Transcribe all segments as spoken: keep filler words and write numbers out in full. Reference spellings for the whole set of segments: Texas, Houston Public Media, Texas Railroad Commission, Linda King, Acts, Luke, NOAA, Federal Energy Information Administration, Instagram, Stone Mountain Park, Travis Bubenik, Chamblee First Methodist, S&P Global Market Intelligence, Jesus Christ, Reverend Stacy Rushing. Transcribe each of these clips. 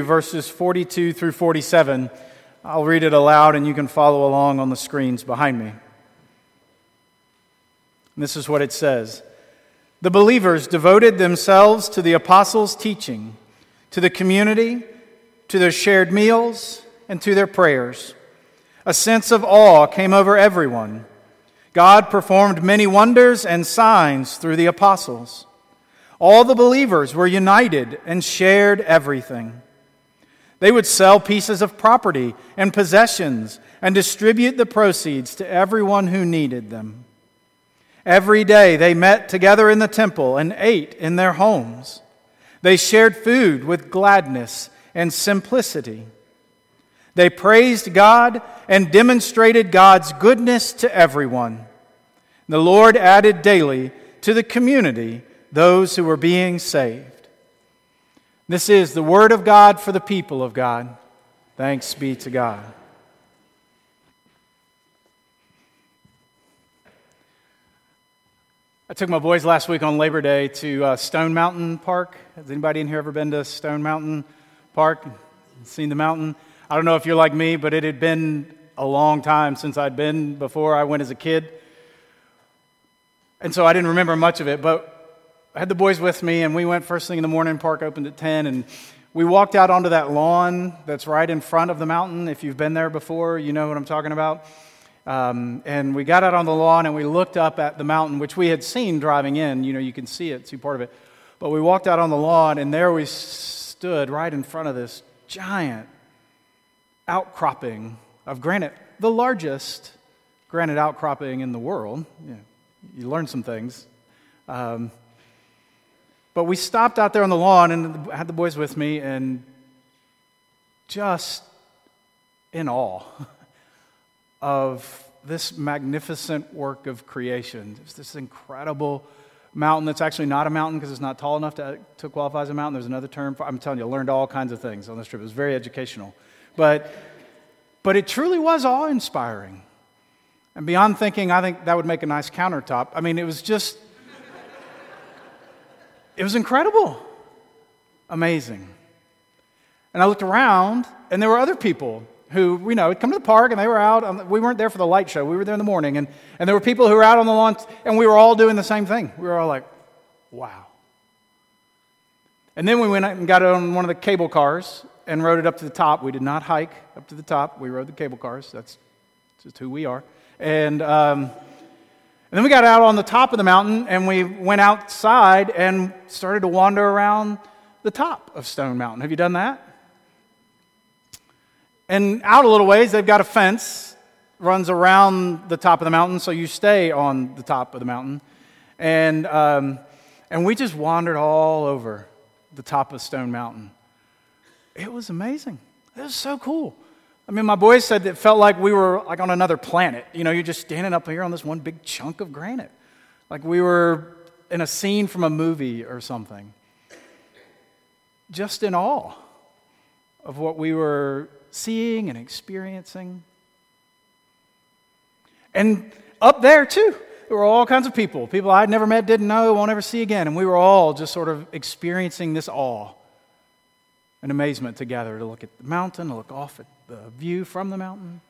two, verses forty-two through forty-seven. I'll read it aloud and you can follow along on the screens behind me. And this is what it says. The believers devoted themselves to the apostles' teaching, to the community, to their shared meals, and to their prayers. A sense of awe came over everyone. God performed many wonders and signs through the apostles. All the believers were united and shared everything. They would sell pieces of property and possessions and distribute the proceeds to everyone who needed them. Every day they met together in the temple and ate in their homes. They shared food with gladness and simplicity. They praised God and demonstrated God's goodness to everyone. The Lord added daily to the community those who were being saved. This is the word of God for the people of God. Thanks be to God. I took my boys last week on Labor Day to uh, Stone Mountain Park. Has anybody in here ever been to Stone Mountain Park? Seen the mountain? I don't know if you're like me, but it had been a long time since I'd been before I went as a kid. And so I didn't remember much of it, but I had the boys with me, and we went first thing in the morning. Park opened at ten, and we walked out onto that lawn that's right in front of the mountain. If you've been there before, you know what I'm talking about. Um, and we got out on the lawn, and we looked up at the mountain, which we had seen driving in. You know, you can see it, see part of it. But we walked out on the lawn, and there we stood right in front of this giant outcropping of granite, the largest granite outcropping in the world. Yeah, you learn some things. Um, but we stopped out there on the lawn and had the boys with me, and just in awe of this magnificent work of creation. It's this incredible mountain that's actually not a mountain because it's not tall enough to, to qualify as a mountain. There's another term for, I'm telling you, I learned all kinds of things on this trip. It was very educational. But but it truly was awe-inspiring. And beyond thinking, I think that would make a nice countertop. I mean, it was just, it was incredible. Amazing. And I looked around, and there were other people who, you know, had come to the park, and they were out. We weren't there for the light show. We were there in the morning. And, and there were people who were out on the lawn, and we were all doing the same thing. We were all like, wow. And then we went out and got on one of the cable cars and rode it up to the top. We did not hike up to the top. We rode the cable cars. That's just who we are. And um, and then we got out on the top of the mountain, and we went outside and started to wander around the top of Stone Mountain. Have you done that? And out a little ways, they've got a fence that runs around the top of the mountain, so you stay on the top of the mountain. And um, and we just wandered all over the top of Stone Mountain. It was amazing. It was so cool. I mean, my boys said that it felt like we were like on another planet. You know, you're just standing up here on this one big chunk of granite. Like we were in a scene from a movie or something. Just in awe of what we were seeing and experiencing. And up there, too, there were all kinds of people. People I'd never met, didn't know, won't ever see again. And we were all just sort of experiencing this awe and amazement together to look at the mountain, to look off at the view from the mountain.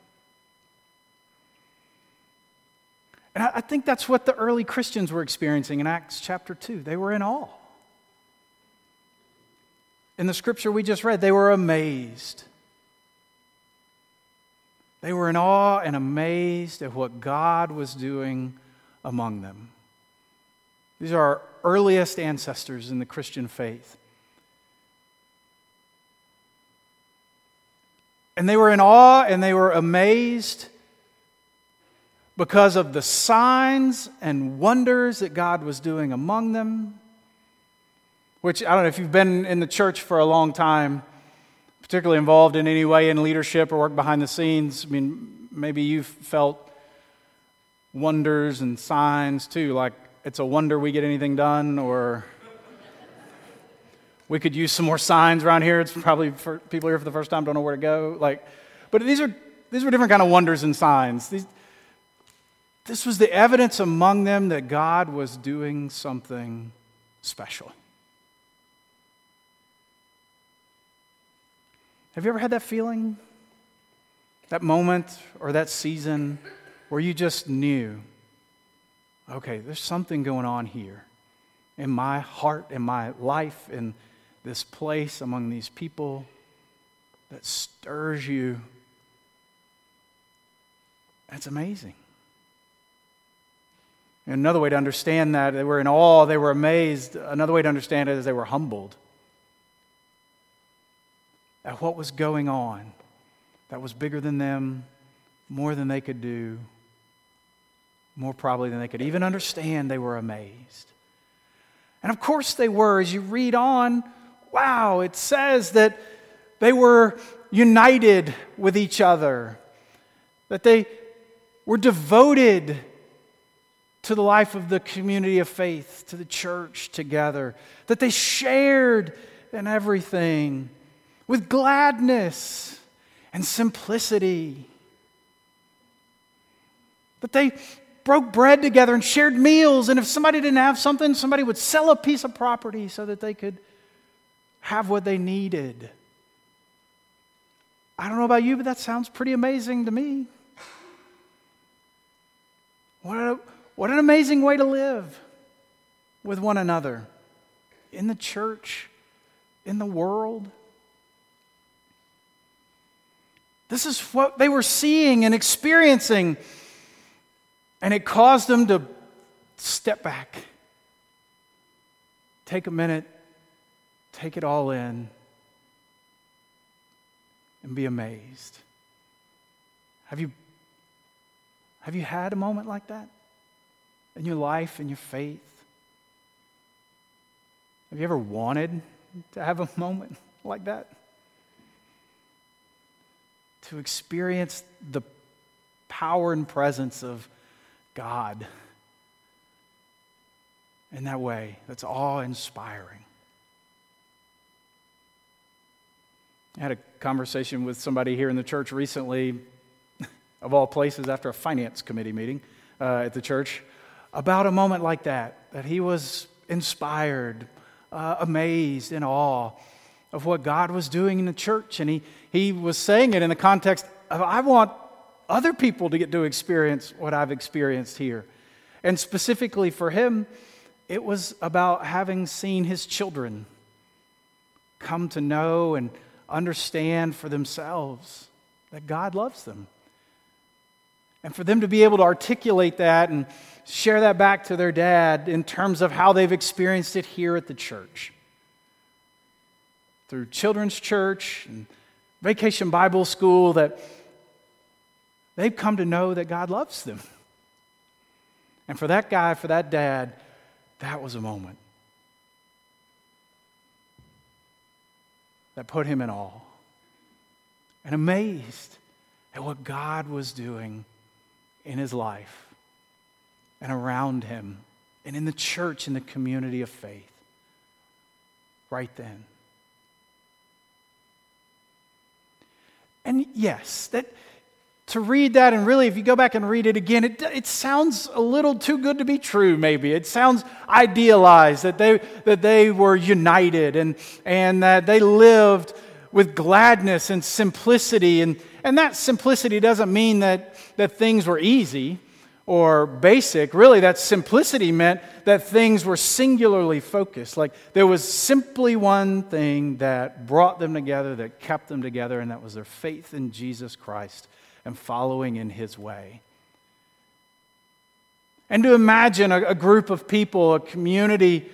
And I think that's what the early Christians were experiencing in Acts chapter two. They were in awe. In the scripture we just read, they were amazed. They were in awe and amazed at what God was doing among them. These are our earliest ancestors in the Christian faith. And they were in awe and they were amazed because of the signs and wonders that God was doing among them. Which, I don't know, if you've been in the church for a long time, particularly involved in any way in leadership or work behind the scenes, I mean, maybe you've felt wonders and signs too, like it's a wonder we get anything done, or we could use some more signs around here. It's probably for people here for the first time, don't know where to go. Like, but these are these were different kind of wonders and signs. These, this was the evidence among them that God was doing something special. Have you ever had that feeling? That moment or that season where you just knew, okay, there's something going on here in my heart, in my life, in this place, among these people that stirs you. That's amazing. And another way to understand that, they were in awe, they were amazed. Another way to understand it is they were humbled at what was going on that was bigger than them, more than they could do, more probably than they could even understand. They were amazed. And of course they were. As you read on, wow, it says that they were united with each other, that they were devoted to the life of the community of faith, to the church together, that they shared in everything with gladness and simplicity, that they broke bread together and shared meals, and if somebody didn't have something, somebody would sell a piece of property so that they could have what they needed. I don't know about you, but that sounds pretty amazing to me. What a, what an amazing way to live with one another, in the church, in the world. This is what they were seeing and experiencing, and it caused them to step back, take a minute, take it all in, and be amazed. Have you, have you had a moment like that in your life, in your faith? Have you ever wanted to have a moment like that? To experience the power and presence of God in that way that's awe-inspiring. I had a conversation with somebody here in the church recently, of all places, after a finance committee meeting uh, at the church, about a moment like that, that he was inspired, uh, amazed, in awe of what God was doing in the church. And he, he was saying it in the context of, I want other people to get to experience what I've experienced here. And specifically for him, it was about having seen his children come to know and understand for themselves that God loves them. And for them to be able to articulate that and share that back to their dad in terms of how they've experienced it here at the church, through children's church and vacation Bible school, that they've come to know that God loves them. And for that guy, for that dad, that was a moment that put him in awe and amazed at what God was doing in his life and around him and in the church, in the community of faith right then. And yes, that to read that, and really if you go back and read it again, it it sounds a little too good to be true maybe. It sounds idealized that they that they were united and and that they lived with gladness and simplicity. And, and that simplicity doesn't mean that, that things were easy or basic. Really, that simplicity meant that things were singularly focused. Like there was simply one thing that brought them together, that kept them together, and that was their faith in Jesus Christ and following in his way. And to imagine a, a group of people, a community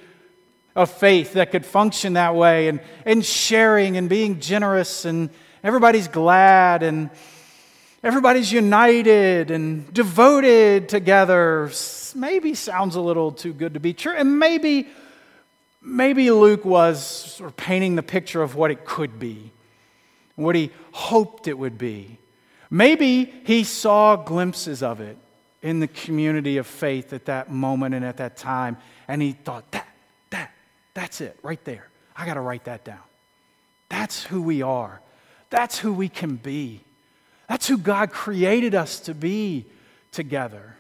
of faith that could function that way, and, and sharing and being generous, and everybody's glad and everybody's united and devoted together, maybe sounds a little too good to be true. And maybe, maybe Luke was sort of painting the picture of what it could be, what he hoped it would be. Maybe he saw glimpses of it in the community of faith at that moment and at that time, and he thought, that, that, that's it right there. I got to write that down. That's who we are. That's who we can be. That's who God created us to be together.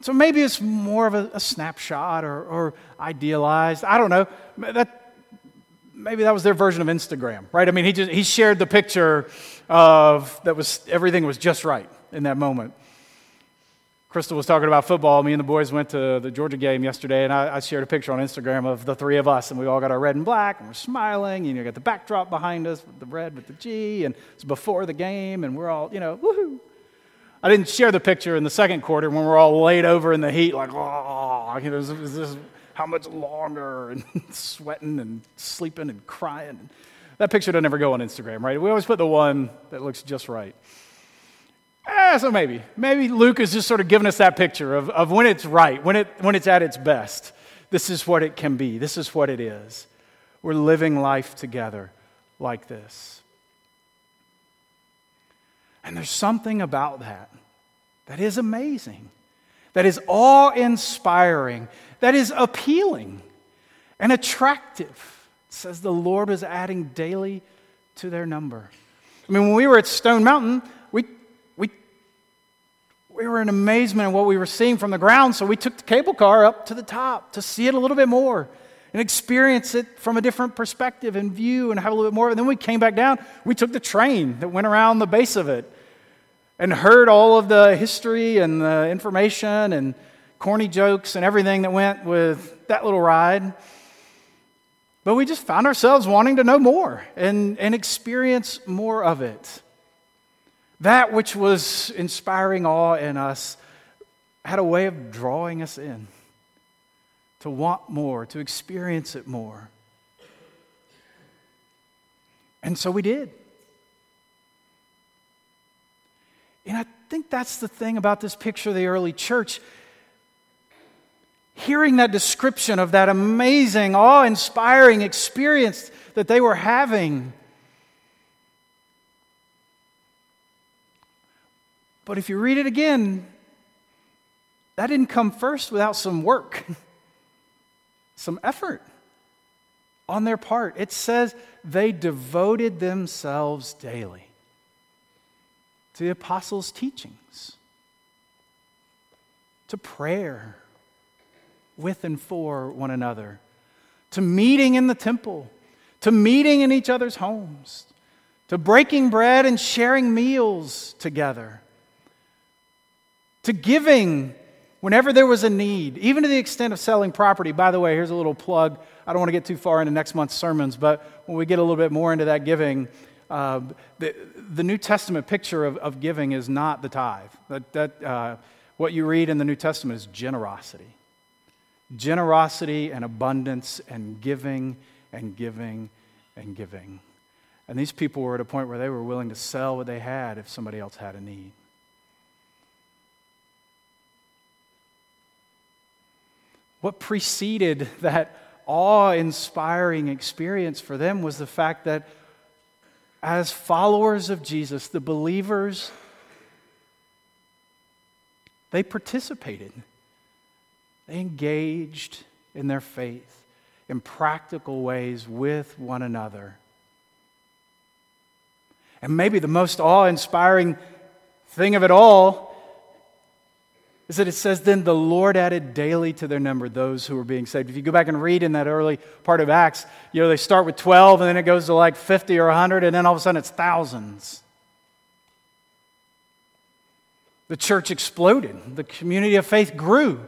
So maybe it's more of a, a snapshot or, or idealized. I don't know. That maybe that was their version of Instagram, right? I mean, he just, he shared the picture of that was everything was just right in that moment. Crystal was talking about football. Me and the boys went to the Georgia game yesterday, and I, I shared a picture on Instagram of the three of us, and we all got our red and black, and we're smiling, and you got the backdrop behind us, with the red with the G, and it's before the game, and we're all, you know, woohoo. I didn't share the picture in the second quarter when we're all laid over in the heat, like, oh, you know, is this how much longer, and sweating, and sleeping, and crying. That picture doesn't ever go on Instagram, right? We always put the one that looks just right. Eh, so maybe. Maybe Luke is just sort of giving us that picture of, of when it's right, when it when it's at its best. This is what it can be. This is what it is. We're living life together like this. And there's something about that that is amazing, that is awe-inspiring, that is appealing and attractive. It says the Lord was adding daily to their number. I mean, when we were at Stone Mountain, we We were in amazement at what we were seeing from the ground, so we took the cable car up to the top to see it a little bit more and experience it from a different perspective and view and have a little bit more. And then we came back down. We took the train that went around the base of it and heard all of the history and the information and corny jokes and everything that went with that little ride. But we just found ourselves wanting to know more and, and experience more of it. That which was inspiring awe in us had a way of drawing us in, to want more, to experience it more. And so we did. And I think that's the thing about this picture of the early church. Hearing that description of that amazing, awe-inspiring experience that they were having. But if you read it again, that didn't come first without some work, some effort on their part. It says they devoted themselves daily to the apostles' teachings, to prayer with and for one another, to meeting in the temple, to meeting in each other's homes, to breaking bread and sharing meals together, to giving whenever there was a need, even to the extent of selling property. By the way, here's a little plug. I don't want to get too far into next month's sermons, but when we get a little bit more into that giving, uh, the, the New Testament picture of, of giving is not the tithe. That, that, uh, what you read in the New Testament is generosity. Generosity and abundance and giving and giving and giving. And these people were at a point where they were willing to sell what they had if somebody else had a need. What preceded that awe-inspiring experience for them was the fact that as followers of Jesus, the believers, they participated. They engaged in their faith in practical ways with one another. And maybe the most awe-inspiring thing of it all is that it says, then the Lord added daily to their number those who were being saved. If you go back and read in that early part of Acts, you know, they start with twelve, and then it goes to like fifty or one hundred, and then all of a sudden it's thousands. The church exploded. The community of faith grew.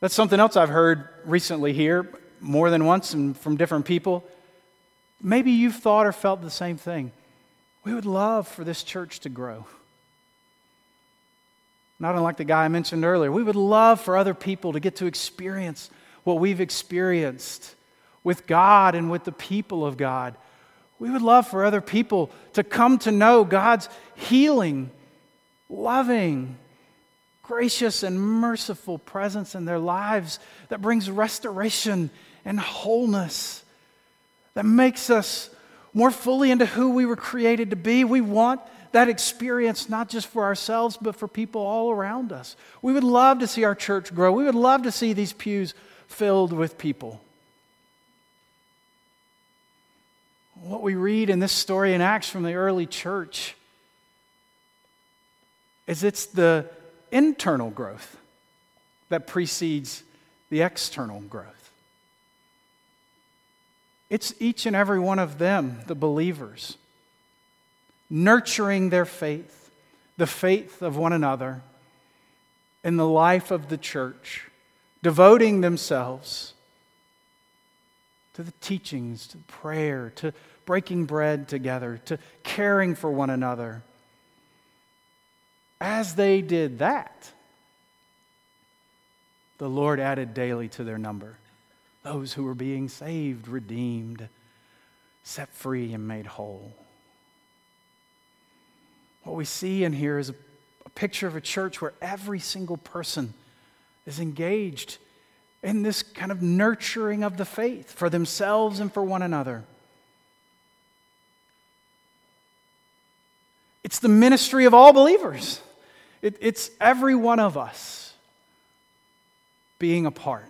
That's something else I've heard recently here, more than once, and from different people. Maybe you've thought or felt the same thing. We would love for this church to grow. Not unlike the guy I mentioned earlier. We would love for other people to get to experience what we've experienced with God and with the people of God. We would love for other people to come to know God's healing, loving, gracious, and merciful presence in their lives that brings restoration and wholeness, that makes us more fully into who we were created to be. We want that experience not just for ourselves, but for people all around us. We would love to see our church grow. We would love to see these pews filled with people. What we read in this story in Acts from the early church is it's the internal growth that precedes the external growth. It's each and every one of them, the believers, nurturing their faith, the faith of one another, in the life of the church, devoting themselves to the teachings, to prayer, to breaking bread together, to caring for one another. As they did that, the Lord added daily to their number those who were being saved, redeemed, set free, and made whole. What we see in here is a, a picture of a church where every single person is engaged in this kind of nurturing of the faith for themselves and for one another. It's the ministry of all believers. It, it's every one of us being a part.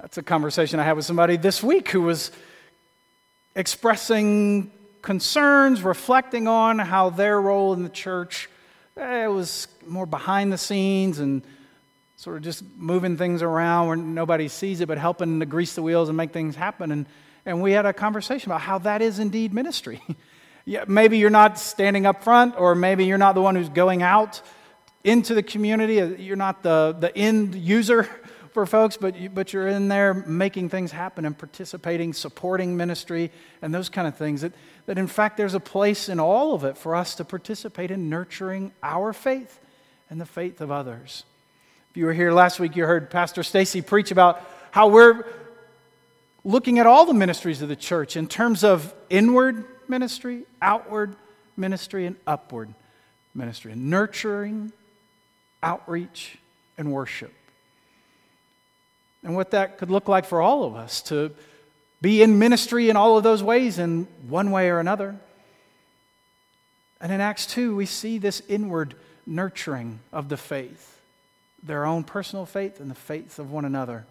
That's a conversation I had with somebody this week who was expressing concerns, reflecting on how their role in the church, it was more behind the scenes and sort of just moving things around where nobody sees it, but helping to grease the wheels and make things happen. And and we had a conversation about how that is indeed ministry. Yeah, maybe you're not standing up front, or maybe you're not the one who's going out into the community. You're not the, the end user for folks, but, you, but you're in there making things happen and participating, supporting ministry, and those kind of things. That, that in fact, there's a place in all of it for us to participate in nurturing our faith and the faith of others. If you were here last week, you heard Pastor Stacy preach about how we're looking at all the ministries of the church in terms of inward ministry, outward ministry, and upward ministry, and nurturing, outreach, and worship. And what that could look like for all of us, to be in ministry in all of those ways in one way or another. And in Acts two, we see this inward nurturing of the faith, their own personal faith and the faith of one another,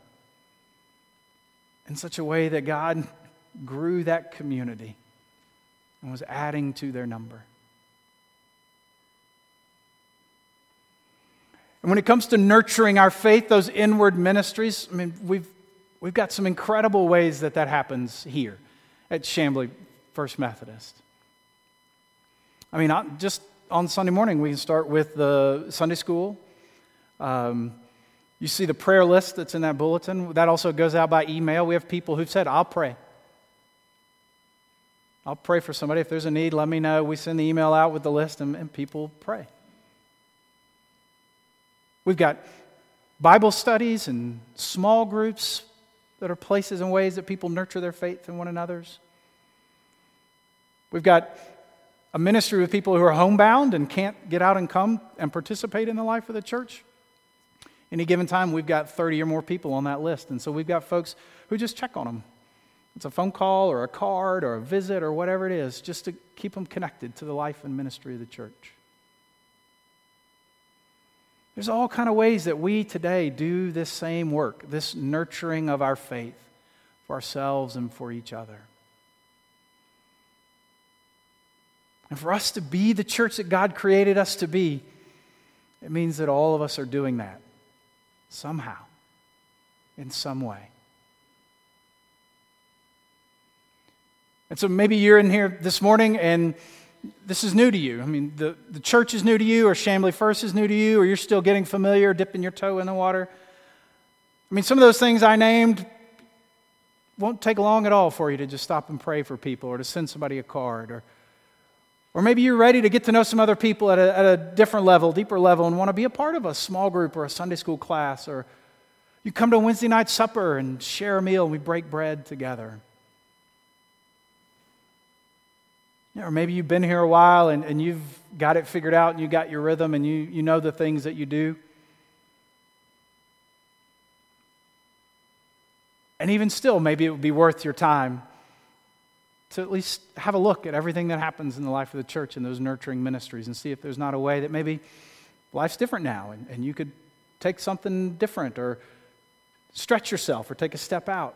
in such a way that God grew that community and was adding to their number. And when it comes to nurturing our faith, those inward ministries, I mean, we've we've got some incredible ways that that happens here at Chamblee First Methodist. I mean, I, just on Sunday morning, we can start with the Sunday school. Um, you see the prayer list that's in that bulletin. That also goes out by email. We have people who've said, I'll pray. I'll pray for somebody. If there's a need, let me know. We send the email out with the list, and, and people pray. We've got Bible studies and small groups that are places and ways that people nurture their faith in one another's. We've got a ministry with people who are homebound and can't get out and come and participate in the life of the church. Any given time, we've got thirty or more people on that list. And so we've got folks who just check on them. It's a phone call or a card or a visit or whatever it is, just to keep them connected to the life and ministry of the church. There's all kind of ways that we today do this same work, this nurturing of our faith for ourselves and for each other. And for us to be the church that God created us to be, it means that all of us are doing that somehow, in some way. And so maybe you're in here this morning and this is new to you. I mean, the, the church is new to you, or Chamblee First is new to you, or you're still getting familiar, dipping your toe in the water. I mean, some of those things I named won't take long at all for you to just stop and pray for people or to send somebody a card. Or or maybe you're ready to get to know some other people at a, at a different level, deeper level, and want to be a part of a small group or a Sunday school class. Or you come to a Wednesday night supper and share a meal and we break bread together. Or maybe you've been here a while and, and you've got it figured out and you got your rhythm and you, you know the things that you do. And even still, maybe it would be worth your time to at least have a look at everything that happens in the life of the church and those nurturing ministries and see if there's not a way that maybe life's different now and, and you could take something different or stretch yourself or take a step out.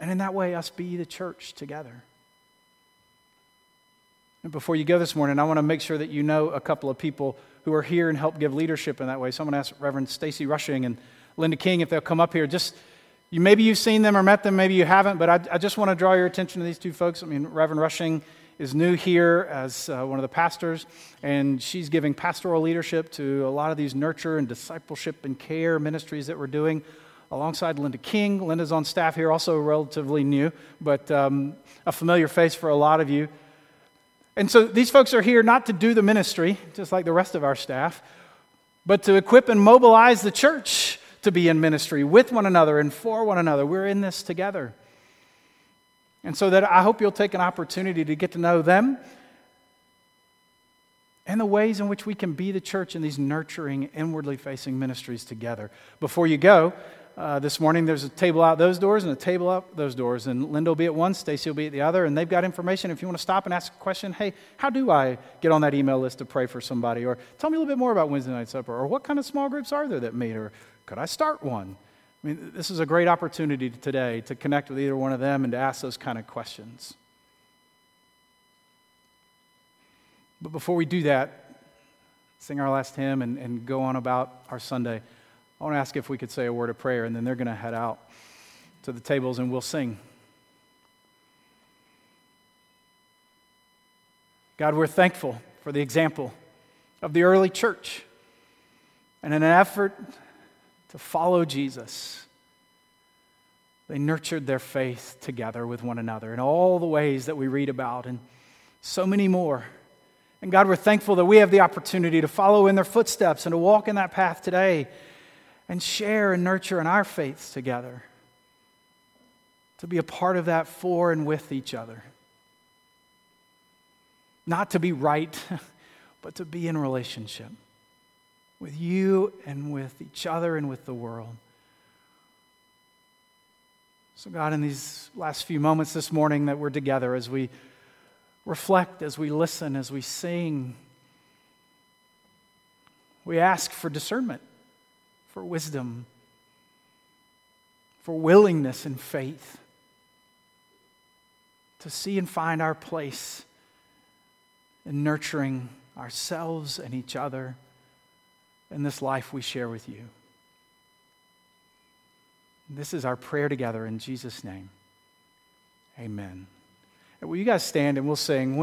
And in that way, us be the church together. Before you go this morning, I want to make sure that you know a couple of people who are here and help give leadership in that way. So I'm going to ask Reverend Stacy Rushing and Linda King if they'll come up here. Just you, maybe you've seen them or met them, maybe you haven't, but I, I just want to draw your attention to these two folks. I mean, Reverend Rushing is new here as uh, one of the pastors, and she's giving pastoral leadership to a lot of these nurture and discipleship and care ministries that we're doing alongside Linda King. Linda's on staff here, also relatively new, but um, a familiar face for a lot of you. And so these folks are here not to do the ministry, just like the rest of our staff, but to equip and mobilize the church to be in ministry with one another and for one another. We're in this together. And so that I hope you'll take an opportunity to get to know them and the ways in which we can be the church in these nurturing, inwardly facing ministries together. Before you go, Uh, this morning, there's a table out those doors and a table out those doors. And Linda will be at one, Stacy will be at the other, and they've got information. If you want to stop and ask a question, hey, how do I get on that email list to pray for somebody? Or tell me a little bit more about Wednesday night supper. Or what kind of small groups are there that meet? Or could I start one? I mean, this is a great opportunity today to connect with either one of them and to ask those kind of questions. But before we do that, sing our last hymn and, and go on about our Sunday. I want to ask if we could say a word of prayer, and then they're going to head out to the tables and we'll sing. God, we're thankful for the example of the early church, and in an effort to follow Jesus, they nurtured their faith together with one another in all the ways that we read about and so many more. And God, we're thankful that we have the opportunity to follow in their footsteps and to walk in that path today, and share and nurture in our faiths together, to be a part of that for and with each other. Not to be right, but to be in relationship with you and with each other and with the world. So God, in these last few moments this morning that we're together, as we reflect, as we listen, as we sing, we ask for discernment, for wisdom, for willingness and faith to see and find our place in nurturing ourselves and each other in this life we share with you. This is our prayer together in Jesus' name. Amen. And will you guys stand and we'll sing. When